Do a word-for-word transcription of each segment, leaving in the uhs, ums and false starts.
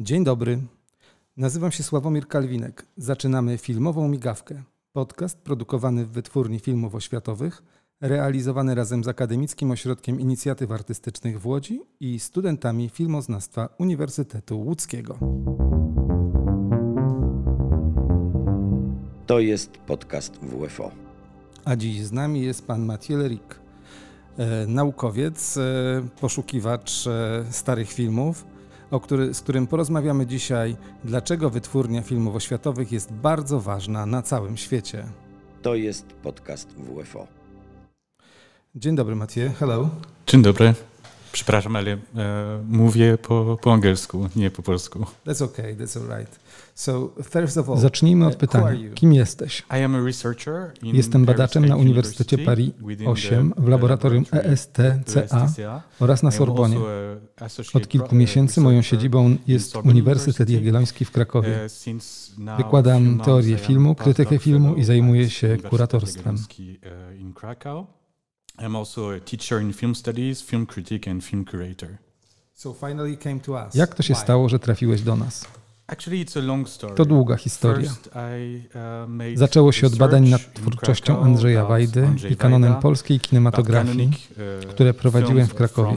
Dzień dobry, nazywam się Sławomir Kalwinek. Zaczynamy Filmową Migawkę, podcast produkowany w Wytwórni Filmów Oświatowych, realizowany razem z Akademickim Ośrodkiem Inicjatyw Artystycznych w Łodzi i studentami filmoznawstwa Uniwersytetu Łódzkiego. To jest podcast W F O. A dziś z nami jest pan Mathieu Lericq, e, naukowiec, e, poszukiwacz e, starych filmów, O który, z którym porozmawiamy dzisiaj, dlaczego Wytwórnia Filmów Oświatowych jest bardzo ważna na całym świecie. To jest podcast W F O. Dzień dobry, Mathieu. Hello. Dzień dobry. Przepraszam, ale e, mówię po, po angielsku, nie po polsku. That's okay, that's all right. So, first of all, zacznijmy od pytania. Kim jesteś? I am a researcher in Jestem badaczem na Uniwersytecie Paris osiem w laboratorium E S T C A oraz na Sorbonie. Od kilku miesięcy moją siedzibą jest Uniwersytet Jagielloński w Krakowie. Wykładam teorię filmu, krytykę filmu i zajmuję się kuratorstwem. I'm also a teacher in film studies, film critic and film curator. So finally came to us. Jak to się stało, że trafiłeś do nas? Actually it's a long story. To długa historia. Zaczęło się od badań nad twórczością Andrzeja Wajdy i kanonem polskiej kinematografii, które prowadziłem w Krakowie.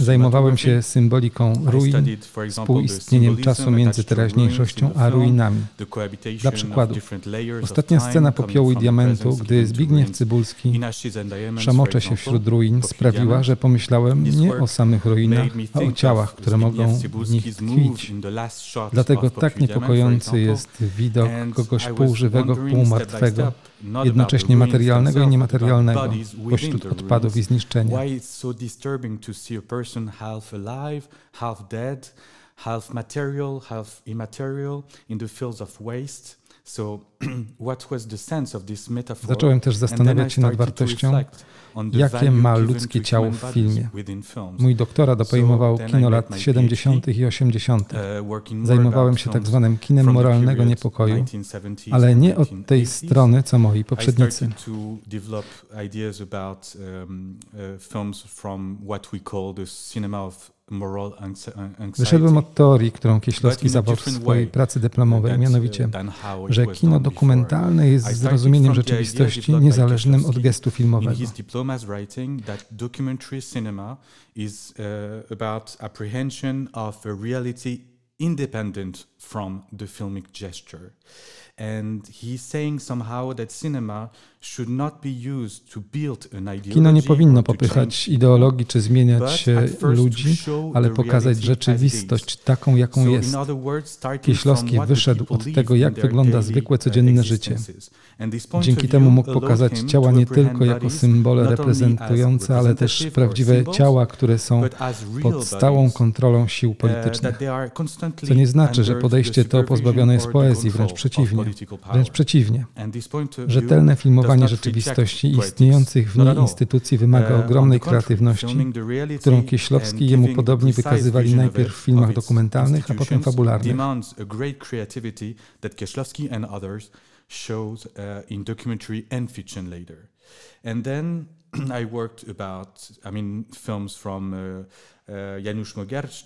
Zajmowałem się symboliką ruin, współistnieniem czasu między teraźniejszością a ruinami. Dla przykładu, ostatnia scena Popiołu i diamentu, gdy Zbigniew Cybulski szamocze się wśród ruin, sprawiła, że pomyślałem nie o samych ruinach, a o ciałach, które mogą w nich tkwić. Dlatego tak niepokojący jest widok kogoś półżywego, półmartwego, jednocześnie materialnego i niematerialnego, pośród odpadów i zniszczenia. Zacząłem też zastanawiać się nad wartością, jakie ma ludzkie ciało w filmie. Mój doktorat obejmował kino lat siedemdziesiątych i osiemdziesiątych. Zajmowałem się tak zwanym kinem moralnego niepokoju, ale nie od tej strony, co moi poprzednicy. Wyszedłem od teorii, którą Kieślowski zawarł w swojej pracy dyplomowej, mianowicie, że kino dokumentalne jest zrozumieniem rzeczywistości niezależnym od gestu filmowego. Independent from the filmic gesture. And he's saying somehow that cinema should not be used to build an ideology. Kino nie powinno popychać ideologii czy zmieniać ludzi, ale pokazać rzeczywistość taką, jaką jest. Kieślowski wyszedł od tego, jak wygląda zwykłe codzienne życie. Dzięki temu mógł pokazać ciała nie tylko jako symbole reprezentujące, ale też prawdziwe ciała, które są pod stałą kontrolą sił politycznych. Co nie znaczy, że podejście to pozbawione jest poezji, wręcz przeciwnie. Wręcz przeciwnie. Rzetelne filmowanie rzeczywistości i istniejących w niej instytucji wymaga ogromnej kreatywności, którą Kieślowski i jemu podobni wykazywali najpierw w filmach dokumentalnych, a potem fabularnych. I worked about, I mean, films from uh, uh, Janusz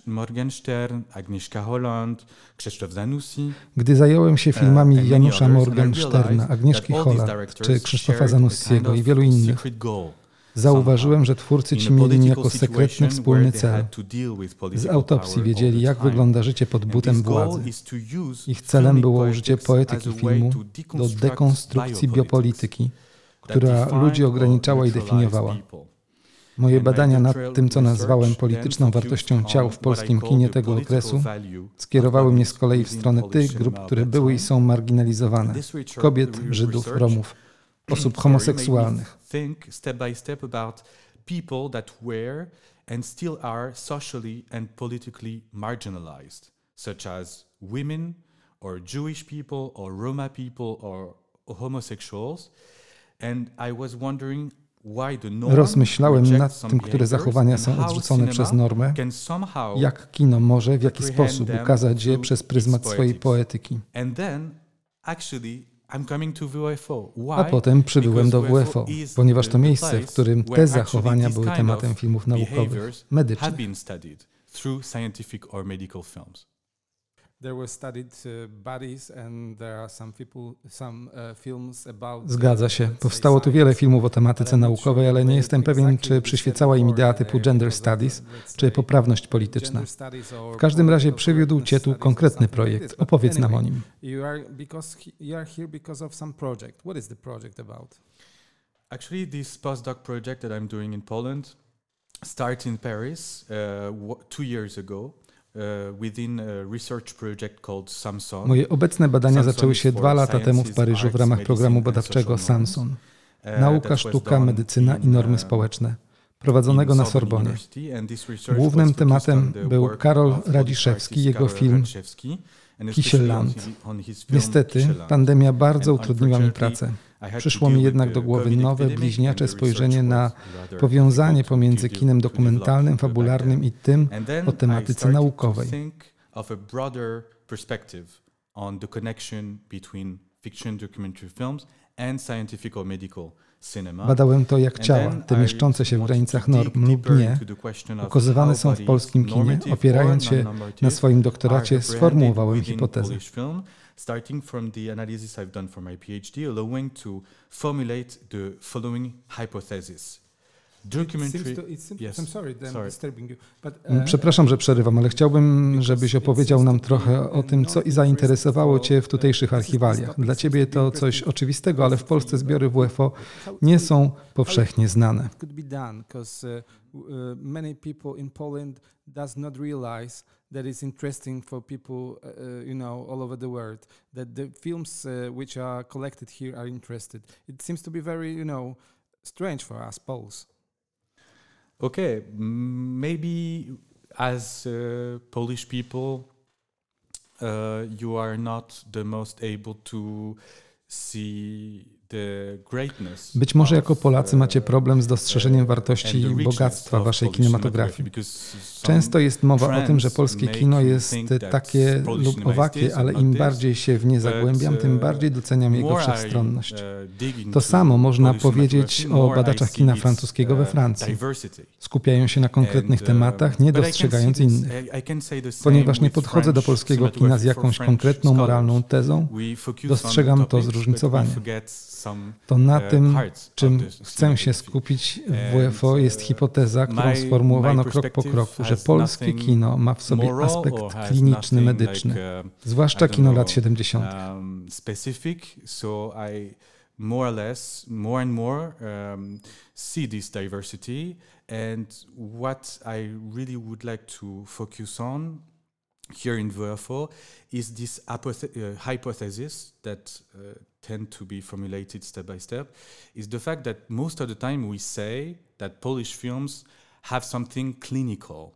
Morgenstern, Agnieszka Holland, Krzysztof Zanussi. Gdy zająłem się filmami Janusza Morgensterna, Agnieszki Holland czy Krzysztofa Zanussiego i wielu innych, zauważyłem, że twórcy ci mieli jako sekretny wspólny cel. Z autopsji wiedzieli, jak wygląda życie pod butem władzy. Ich celem było użycie poetyki filmu do dekonstrukcji biopolityki, która ludzi ograniczała i definiowała. Moje badania nad tym, co nazwałem polityczną wartością ciał w polskim kinie tego okresu, skierowały mnie z kolei w stronę tych grup, które były i są marginalizowane: kobiet, Żydów, Romów, osób homoseksualnych. Rozmyślałem nad tym, które zachowania są odrzucone przez normę, jak kino może, w jaki sposób ukazać je przez pryzmat swojej poetyki. A potem przybyłem do W F O, ponieważ to miejsce, w którym te zachowania były tematem filmów naukowych, medycznych. there were studied uh, bodies and there are some people, some uh, films about. Zgadza się. Powstało tu wiele filmów o tematyce naukowej, ale nie jestem pewien, czy przyświecała im idea typu gender studies, czy poprawność polityczna. W każdym razie przywiódł cię tu konkretny projekt. Opowiedz nam o nim. You are because you are here because of some project. What is the project about? Actually, this postdoc project that I'm doing in Poland started in Paris uh, two years ago. Within a research project called SAMSUN. Moje obecne badania zaczęły się dwa lata temu w Paryżu w ramach programu badawczego SAMSUN. Nauka, sztuka, medycyna i normy społeczne, prowadzonego na Sorbonie. Głównym tematem był Karol Radziszewski i jego film Kisieland. Niestety, pandemia bardzo utrudniła mi pracę. Przyszło mi jednak do głowy nowe, bliźniacze spojrzenie na powiązanie pomiędzy kinem dokumentalnym, fabularnym i tym o tematyce naukowej. Badałem to jak ciała, te mieszczące się w granicach norm lub nie, ukazywane są w polskim kinie. Opierając się na swoim doktoracie, sformułowałem hipotezę. Starting from the analysis I've done for my PhD, allowing to formulate the following hypothesis. Documentary... Yes. I'm sorry, I'm disturbing you, but, uh, Przepraszam, że przerywam, ale chciałbym, żebyś opowiedział nam trochę o tym, co i zainteresowało cię w tutejszych archiwaliach. Dla ciebie to coś oczywistego, ale w Polsce zbiory W F O nie są powszechnie znane. Many people in Poland does not realize that it's interesting for people uh, you know all over the world that the films uh, which are collected here are interested. It seems to be very you know strange for us Poles. Okay, maybe as uh, Polish people uh, you are not the most able to see. Być może jako Polacy macie problem z dostrzeżeniem wartości i bogactwa waszej kinematografii. Często jest mowa o tym, że polskie kino jest takie lub owakie, ale im bardziej się w nie zagłębiam, tym bardziej doceniam jego wszechstronność. To samo można powiedzieć o badaczach kina francuskiego we Francji. Skupiają się na konkretnych tematach, nie dostrzegając innych. Ponieważ nie podchodzę do polskiego kina z jakąś konkretną moralną tezą, dostrzegam to zróżnicowanie. To na tym, czym chcę się skupić w W F O, jest hipoteza, którą sformułowano krok po kroku, że polskie kino ma w sobie aspekt kliniczny, medyczny, zwłaszcza kino lat siedemdziesiątych. More or less, more and more um, see this diversity, and what I really would like to focus on here in W F O is this apothe- uh, hypothesis that uh, tend to be formulated step by step, is the fact that most of the time we say that Polish films have something clinical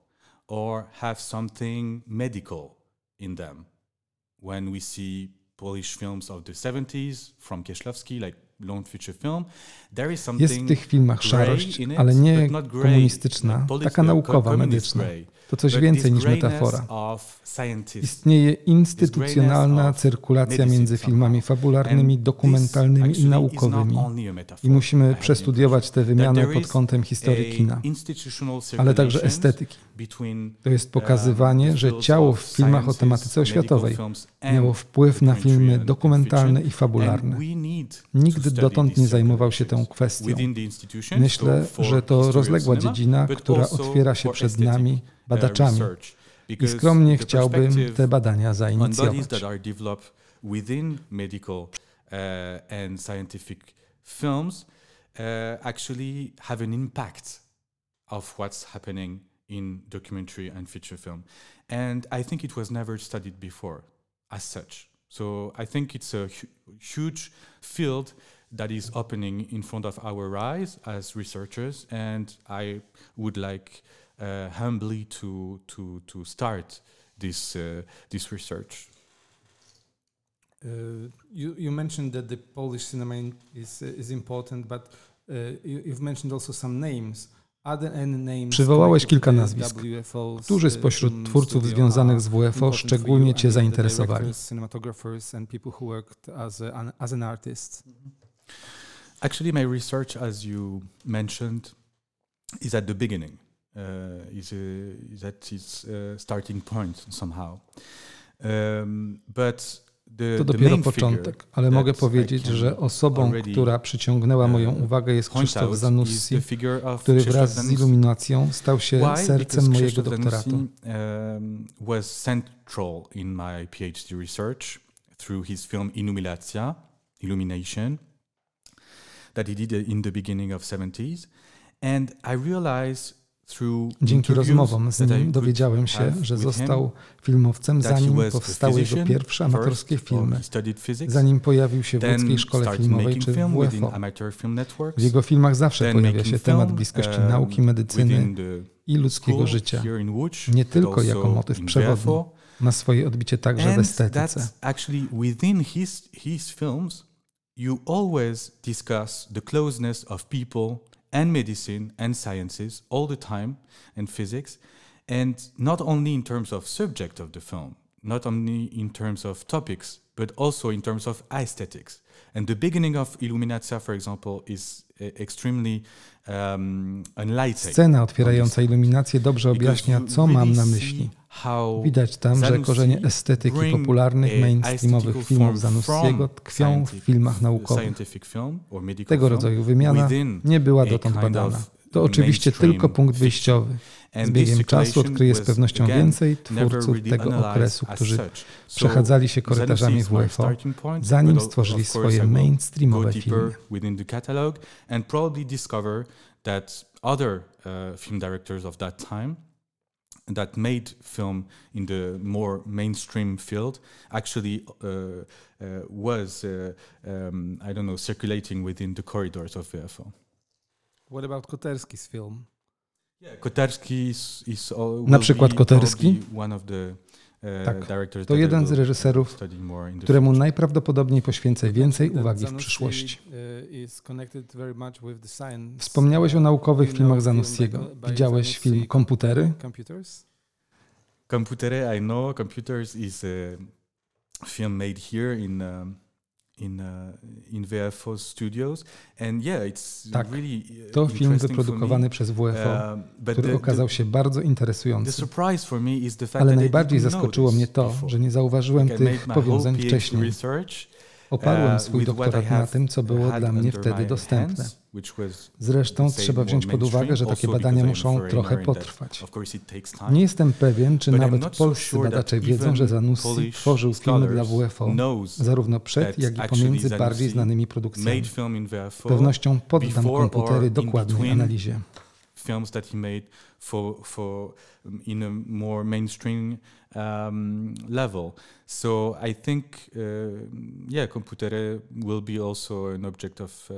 or have something medical in them. When we see Polish films of the seventies from Kieślowski, like Long Feature Film, there is something jest w tych filmach szarość, it, ale nie komunistyczna, taka naukowa, medyczna. To coś więcej niż metafora. Istnieje instytucjonalna cyrkulacja między filmami fabularnymi, dokumentalnymi i naukowymi. I musimy przestudiować tę wymianę pod kątem historii kina, ale także estetyki. To jest pokazywanie, że ciało w filmach o tematyce oświatowej miało wpływ na filmy dokumentalne i fabularne. Nikt dotąd nie zajmował się tą kwestią. Myślę, że to rozległa dziedzina, która otwiera się przed nami, badaczami, i skromnie chciałbym te badania zainicjować. So I think it's a huge field that is opening in front of our eyes as researchers, and I would like uh, humbly to to to start this uh, this research. Uh, you you mentioned that the Polish cinema is uh, is important, but uh, you, you've mentioned also some names. Przywołałeś kilka nazwisk. Którzy spośród twórców związanych z W F O szczególnie cię zainteresowali? Actually, my research, as you mentioned, is at the beginning. Is that its starting point somehow. Um, but the, to dopiero początek, ale mogę powiedzieć, że osobą, która przyciągnęła moją uwagę, jest Krzysztof Zanussi, który wraz z Illuminacją stał się sercem mojego doktoratu. Was central in my PhD research through his film Illuminacja, Illumination, that he did in the beginning of seventies, and I realized dzięki rozmowom z nim dowiedziałem się, że został filmowcem, zanim powstały jego pierwsze amatorskie filmy, zanim pojawił się w Łódzkiej Szkole Filmowej czy w U F O. W jego filmach zawsze pojawia się temat bliskości nauki, medycyny i ludzkiego życia, nie tylko jako motyw przewodni. Ma swoje odbicie także w estetyce. You always discuss the closeness of people and medicine and sciences all the time, and physics, and not only in terms of subject of the film, not only in terms of topics, but also in terms of aesthetics. And the beginning of Illuminacja, for example, is extremely um, enlightening. Scena otwierająca Illuminację dobrze objaśnia, co mam na myśli. Widać tam, że korzenie estetyki popularnych, mainstreamowych filmów Zanussiego tkwią w filmach naukowych. Tego rodzaju wymiana nie była dotąd badana. To oczywiście tylko punkt wyjściowy. Z biegiem czasu odkryje z pewnością więcej twórców tego okresu, którzy przechadzali się korytarzami w U F O, zanim stworzyli swoje mainstreamowe filmy. That made film in the more mainstream field actually uh, uh, was, uh, um, I don't know, circulating within the corridors of U F O. What about Koterski's film? Yeah, Koterski is, is all, Na przykład Koterski? One of the Tak, to jeden z reżyserów, któremu najprawdopodobniej poświęcę więcej uwagi w przyszłości. Wspomniałeś o naukowych filmach Zanussiego. Widziałeś film Komputery? Komputery, I know. Computers is a film made here in in in W F O studios, and yeah, it's really to film wyprodukowany przez W F O, który okazał się bardzo interesujący. Ale najbardziej zaskoczyło mnie to, że nie zauważyłem tych powiązań wcześniej. Oparłem swój doktorat na tym, co było dla mnie wtedy dostępne. Zresztą trzeba wziąć pod uwagę, że takie badania muszą trochę potrwać. Nie jestem pewien, czy nawet polscy badacze wiedzą, że Zanussi tworzył filmy dla W F O, zarówno przed, jak i pomiędzy bardziej znanymi produkcjami. Z pewnością poddam Komputery dokładnej analizie. Films that he made for for in a more mainstream um, level. So I think, uh, yeah, Komputery will be also an object of uh,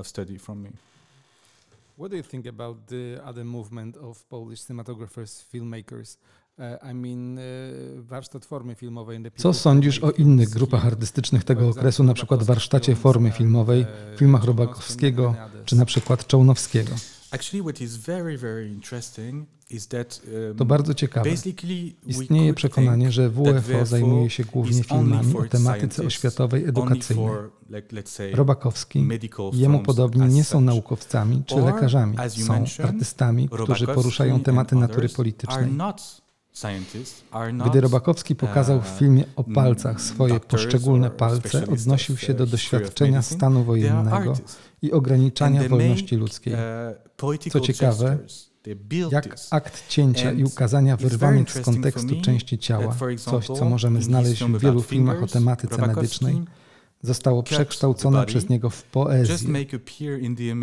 of study from me. What do you think about the other movement of Polish cinematographers, filmmakers? Co sądzisz o innych grupach artystycznych tego okresu, na przykład warsztacie formy filmowej, filmach Robakowskiego czy na przykład Czołnowskiego? To bardzo ciekawe. Istnieje przekonanie, że W F O zajmuje się głównie filmami o tematyce oświatowej, edukacyjnej. Robakowski i jemu podobnie nie są naukowcami czy lekarzami, są artystami, którzy poruszają tematy natury politycznej. Gdy Robakowski pokazał w filmie o palcach swoje poszczególne palce, odnosił się do doświadczenia stanu wojennego i ograniczania wolności ludzkiej. Co ciekawe, jak akt cięcia i ukazania wyrwanych z kontekstu części ciała, coś co możemy znaleźć w wielu filmach o tematyce medycznej, zostało przekształcone przez niego w poezję.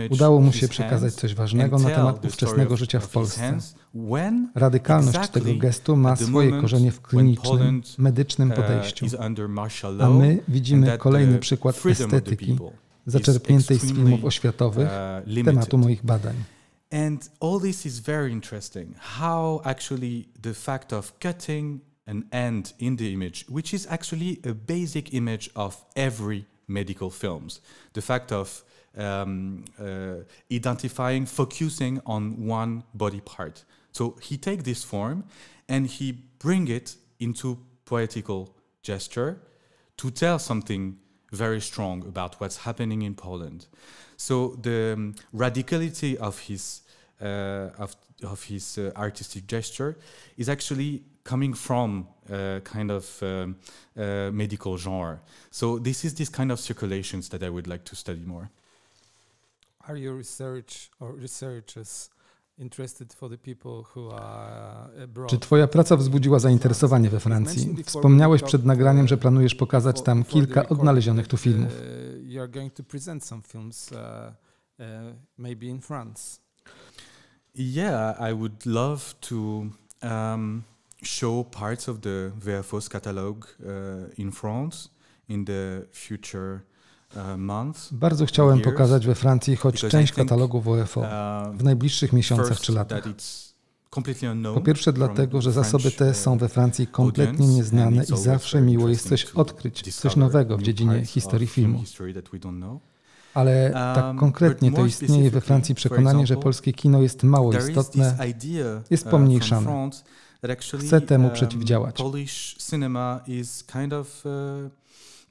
Udało mu się przekazać coś ważnego na temat ówczesnego życia w Polsce. Radykalność tego gestu ma swoje korzenie w klinicznym, medycznym podejściu. A my widzimy kolejny przykład estetyki, zaczerpniętej z filmów oświatowych, tematu moich badań. And all this is very interesting. How actually the fact of cutting an end in the image, which is actually a basic image of every medical films. The fact of um, uh, identifying, focusing on one body part. So he takes this form and he brings it into poetical gesture to tell something very strong about what's happening in Poland. So the um, radicality of his uh, of of his uh, artistic gesture is actually coming from uh, kind of um, uh, medical genre. So this is this kind of circulations that I would like to study more. Are your research or researchers interested for the people who are abroad? Czy twoja praca wzbudziła zainteresowanie we Francji? Wspomniałeś przed nagraniem, że planujesz pokazać tam kilka odnalezionych tu filmów. You are going to present some films, uh, uh, maybe in France. Yeah, I would love to um, show parts of the V F O's catalog uh, in France in the future. Bardzo chciałem pokazać we Francji choć część katalogu V F O w najbliższych miesiącach czy latach. Po pierwsze dlatego, że zasoby te są we Francji kompletnie nieznane i zawsze miło jest coś odkryć, coś nowego w dziedzinie historii filmu. Ale tak konkretnie to istnieje we Francji przekonanie, że polskie kino jest mało istotne, jest pomniejszane. Chcę temu przeciwdziałać. Polish cinema is kind of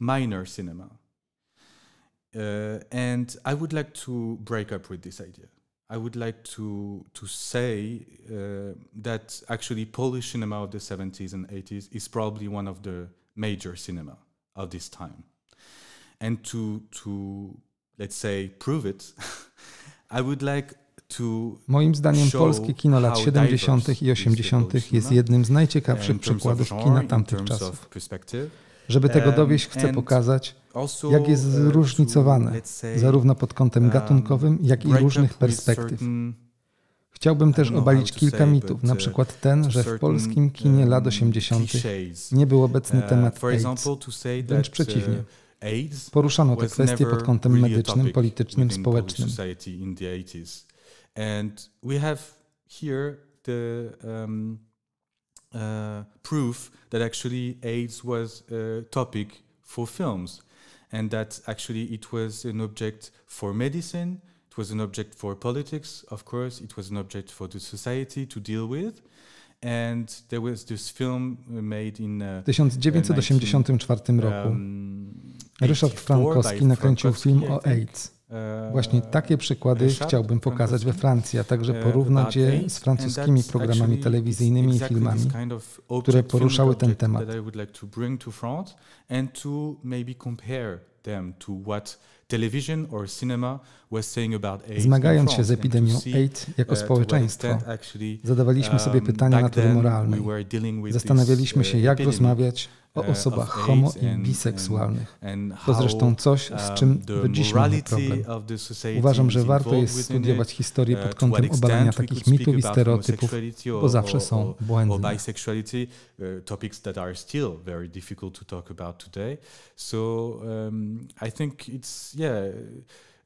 minor cinema. Uh, and I would like to break up with this idea. I would like to to say uh, that actually Polish cinema of the seventies and eighties is probably one of the major cinema of this time. And to to let's say prove it, I would like to Moim zdaniem polskie kino lat siedemdziesiątych i osiemdziesiątych jest jednym z najciekawszych przykładów kina tamtych czasów. Żeby tego dowieść, chcę pokazać, jak jest zróżnicowane, zarówno pod kątem gatunkowym, jak i różnych perspektyw. Chciałbym też obalić kilka mitów, na przykład ten, że w polskim kinie lat osiemdziesiątych nie był obecny temat AIDS, wręcz przeciwnie. Poruszano te kwestie pod kątem medycznym, politycznym, społecznym. Uh, proof that actually AIDS was a topic for films and that actually it was an object for medicine, it was an object for politics, of course, it was an object for the society to deal with. And there was this film made in uh, tysiąc dziewięćset osiemdziesiątym czwartym roku Ryszard Frankowski nakręcił film o AIDS. Właśnie takie przykłady chciałbym pokazać we Francji, a także porównać je z francuskimi programami telewizyjnymi i filmami, które poruszały ten temat. Zmagając się z epidemią AIDS jako społeczeństwo, zadawaliśmy sobie pytania natury moralnej. Zastanawialiśmy się, jak rozmawiać o osobach homo i biseksualnych. To zresztą coś, z czym do dziś mamy problem. Uważam, że warto jest studiować historię pod kątem obalania takich mitów i stereotypów, bo zawsze są błędne.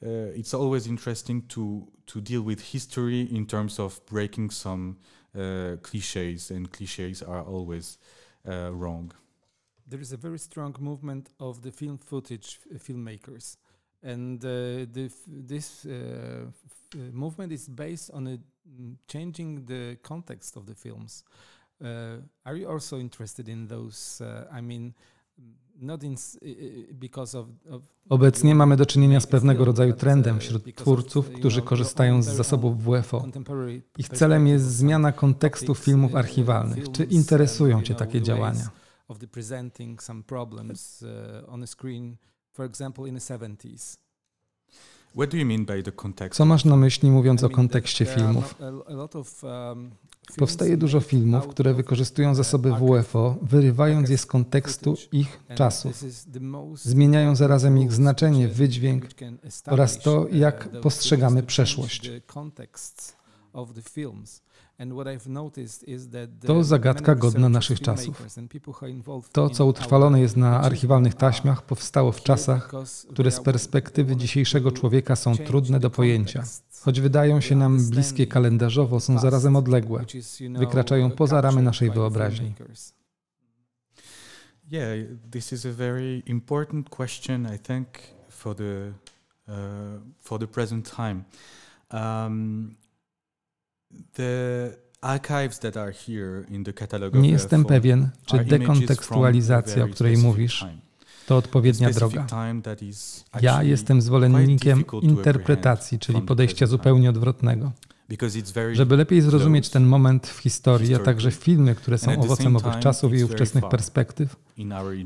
Uh, it's always interesting to to deal with history in terms of breaking some uh, clichés, and clichés are always uh, wrong. There is a very strong movement of the film footage f- filmmakers, and uh, the f- this uh, f- movement is based on a changing the context of the films. Uh, are you also interested in those? Uh, I mean. Obecnie mamy do czynienia z pewnego rodzaju trendem wśród twórców, którzy korzystają z zasobów V F O. Ich celem jest zmiana kontekstu filmów archiwalnych. Czy interesują cię takie działania? Co masz na myśli, mówiąc o kontekście filmów? Powstaje dużo filmów, które wykorzystują zasoby V F O, wyrywając je z kontekstu ich czasów. Zmieniają zarazem ich znaczenie, wydźwięk oraz to, jak postrzegamy przeszłość. To zagadka godna naszych czasów. To, co utrwalone jest na archiwalnych taśmach, powstało w czasach, które z perspektywy dzisiejszego człowieka są trudne do pojęcia. Choć wydają się nam bliskie kalendarzowo, są zarazem odległe. Wykraczają poza ramy naszej wyobraźni. Yeah, this is a very important question, I think, for the uh, for the present time. Um, The archives that are here in the catalog of Nie jestem pewien, czy dekontekstualizacja, o której mówisz, to odpowiednia droga. Ja jestem zwolennikiem interpretacji, czyli podejścia zupełnie odwrotnego. Żeby lepiej zrozumieć ten moment w historii, a także filmy, które są owocem owych czasów i ówczesnych perspektyw,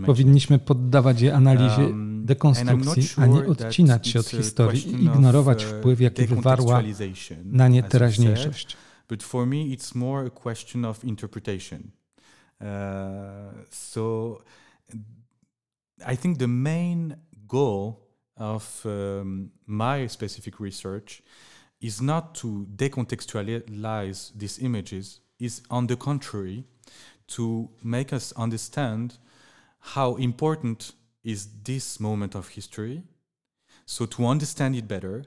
powinniśmy poddawać je analizie, dekonstrukcji, a nie odcinać się od historii i ignorować wpływ, jaki wywarła na nie teraźniejszość. But for me it's more a question of interpretation. Uh, so I think the main goal of um, my specific research is not to decontextualize these images, is on the contrary, to make us understand how important is this moment of history, so to understand it better,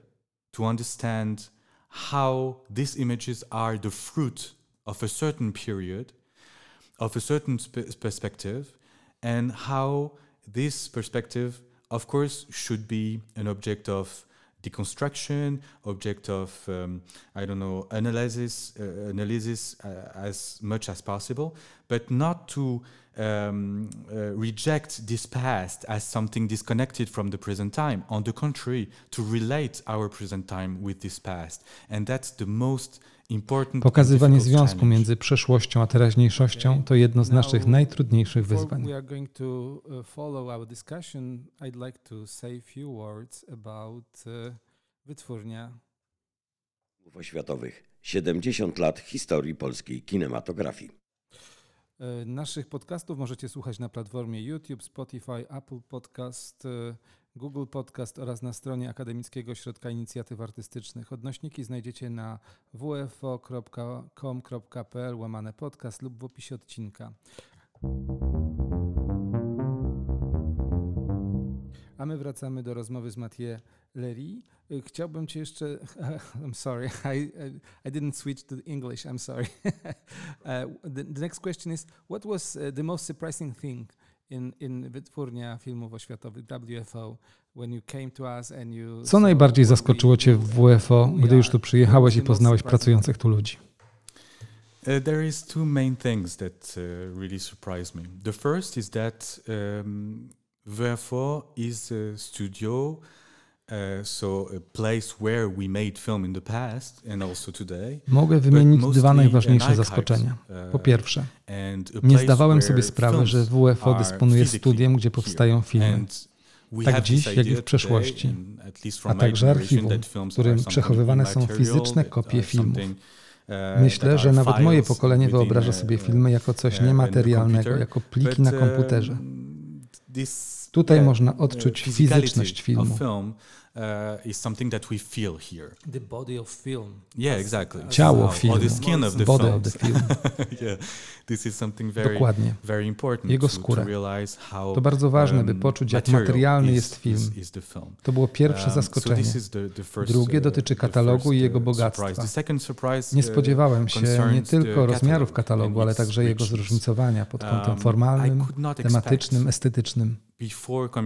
to understand how these images are the fruit of a certain period, of a certain sp- perspective, and how this perspective, of course, should be an object of deconstruction, object of, um, I don't know, analysis, uh, analysis uh, as much as possible, but not to um, uh, reject this past as something disconnected from the present time. On the contrary, to relate our present time with this past. And that's the most important. Pokazywanie związku challenge. Między przeszłością a teraźniejszością okay. to jedno z Now, naszych najtrudniejszych wyzwań. We are going to follow our discussion. I'd like to say a few words about uh, Wytwórnia Filmów Oświatowych. siedemdziesiąt lat historii polskiej kinematografii. Naszych podcastów możecie słuchać na platformie YouTube, Spotify, Apple Podcast, Google Podcast oraz na stronie Akademickiego Ośrodka Inicjatyw Artystycznych. Odnośniki znajdziecie na wfo.com.pl łamane podcast lub w opisie odcinka. A my wracamy do rozmowy z Mathieu Lericq. Chciałbym Cię jeszcze... I'm sorry, I, I didn't switch to English, I'm sorry. uh, the, the next question is, what was uh, the most surprising thing in, in Wytwórnia Filmów Oświatowych, W F O, when you came to us and you... Co najbardziej zaskoczyło Cię w W F O, gdy już tu przyjechałeś i poznałeś pracujących tu ludzi? Uh, there is two main things that uh, really surprised me. The first is that um, W F O is a studio... Uh, so a place where we made film in the past and also today. Mogę wymienić dwa najważniejsze zaskoczenia. Po pierwsze, nie zdawałem sobie sprawy, że W F O dysponuje studiem, gdzie powstają filmy, tak dziś, jak i w przeszłości, a także archiwum, w którym przechowywane są fizyczne kopie filmów. Myślę, że nawet moje pokolenie wyobraża sobie filmy jako coś niematerialnego, jako pliki na komputerze. Tutaj można odczuć fizyczność filmu. Ciało filmu, body of the film. Dokładnie. Jego skóra. To bardzo ważne, by poczuć, jak materialny jest film. To było pierwsze zaskoczenie. Drugie dotyczy katalogu i jego bogactwa. Nie spodziewałem się nie tylko rozmiarów katalogu, ale także jego zróżnicowania pod kątem formalnym, tematycznym, estetycznym.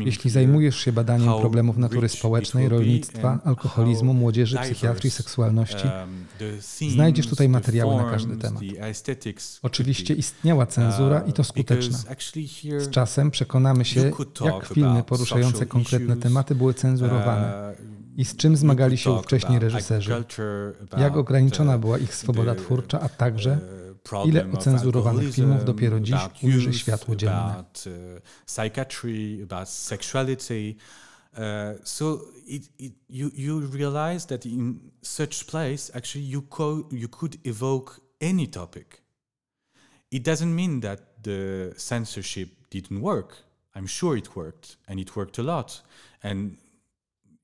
Jeśli zajmujesz się badaniem problemów natury społecznej, rolnictwa, alkoholizmu, młodzieży, psychiatrii, seksualności, znajdziesz tutaj materiały na każdy temat. Oczywiście istniała cenzura i to skuteczna. Z czasem przekonamy się, jak filmy poruszające konkretne tematy były cenzurowane i z czym zmagali się ówcześni reżyserzy, jak ograniczona była ich swoboda twórcza, a także ile ocenzurowanych filmów dopiero dziś ujrzy światło dzienne. Uh, so it, it, you you realize that in such place actually you co- you could evoke any topic. It doesn't mean that the censorship didn't work. I'm sure it worked, and it worked a lot. And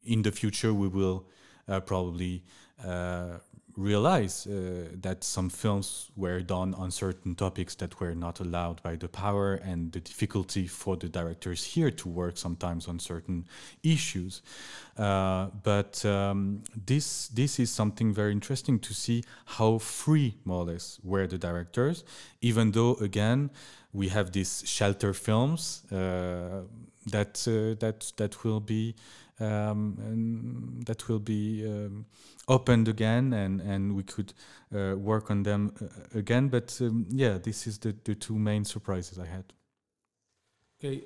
in the future we will uh, probably uh, realize uh, that some films were done on certain topics that were not allowed by the power and the difficulty for the directors here to work sometimes on certain issues. Uh, but um, this this is something very interesting to see how free, more or less, were the directors, even though, again, we have these shelter films uh, that, uh, that, that will be Um, and that will be um, opened again, and, and we could uh, work on them again. But um, yeah, this is the, the two main surprises I had. Okay,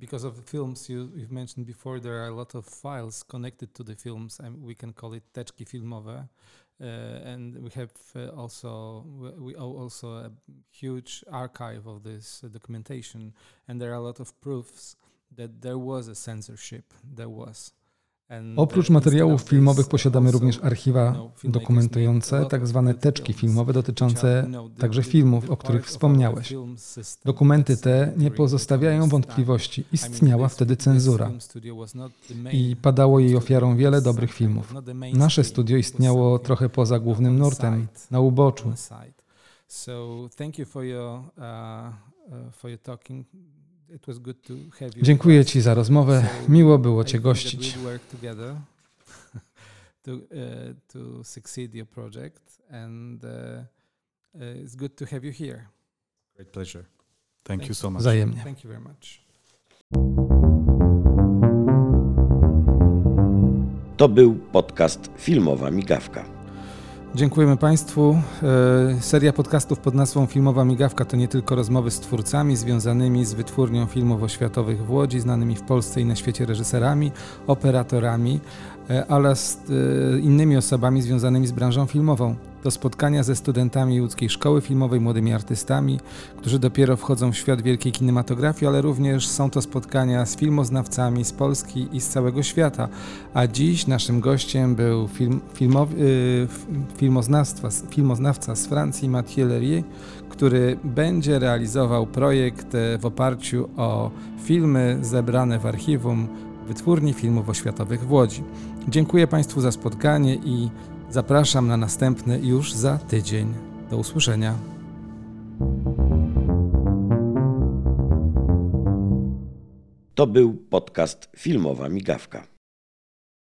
because of the films you, you've mentioned before, there are a lot of files connected to the films, and we can call it teczki filmowe, uh, and we have uh, also we owe also a huge archive of this uh, documentation, and there are a lot of proofs that there was a censorship, there was. Oprócz materiałów filmowych posiadamy również archiwa dokumentujące tak zwane teczki filmowe dotyczące także filmów, o których wspomniałeś. Dokumenty te nie pozostawiają wątpliwości. Istniała wtedy cenzura i padało jej ofiarą wiele dobrych filmów. Nasze studio istniało trochę poza głównym nurtem, na uboczu. Dziękuję Ci za rozmowę. Miło było Cię gościć. Wzajemnie. To był podcast Filmowa Migawka. Dziękujemy Państwu. Seria podcastów pod nazwą Filmowa Migawka to nie tylko rozmowy z twórcami związanymi z Wytwórnią Filmów Oświatowych w Łodzi, znanymi w Polsce i na świecie reżyserami, operatorami, ale z innymi osobami związanymi z branżą filmową. To spotkania ze studentami Łódzkiej Szkoły Filmowej, młodymi artystami, którzy dopiero wchodzą w świat wielkiej kinematografii, ale również są to spotkania z filmoznawcami z Polski i z całego świata. A dziś naszym gościem był film, filmow, yy, filmoznawca, filmoznawca z Francji Mathieu Lericq, który będzie realizował projekt w oparciu o filmy zebrane w archiwum Wytwórni Filmów Oświatowych w Łodzi. Dziękuję Państwu za spotkanie i zapraszam na następny już za tydzień. Do usłyszenia. To był podcast Filmowa Migawka.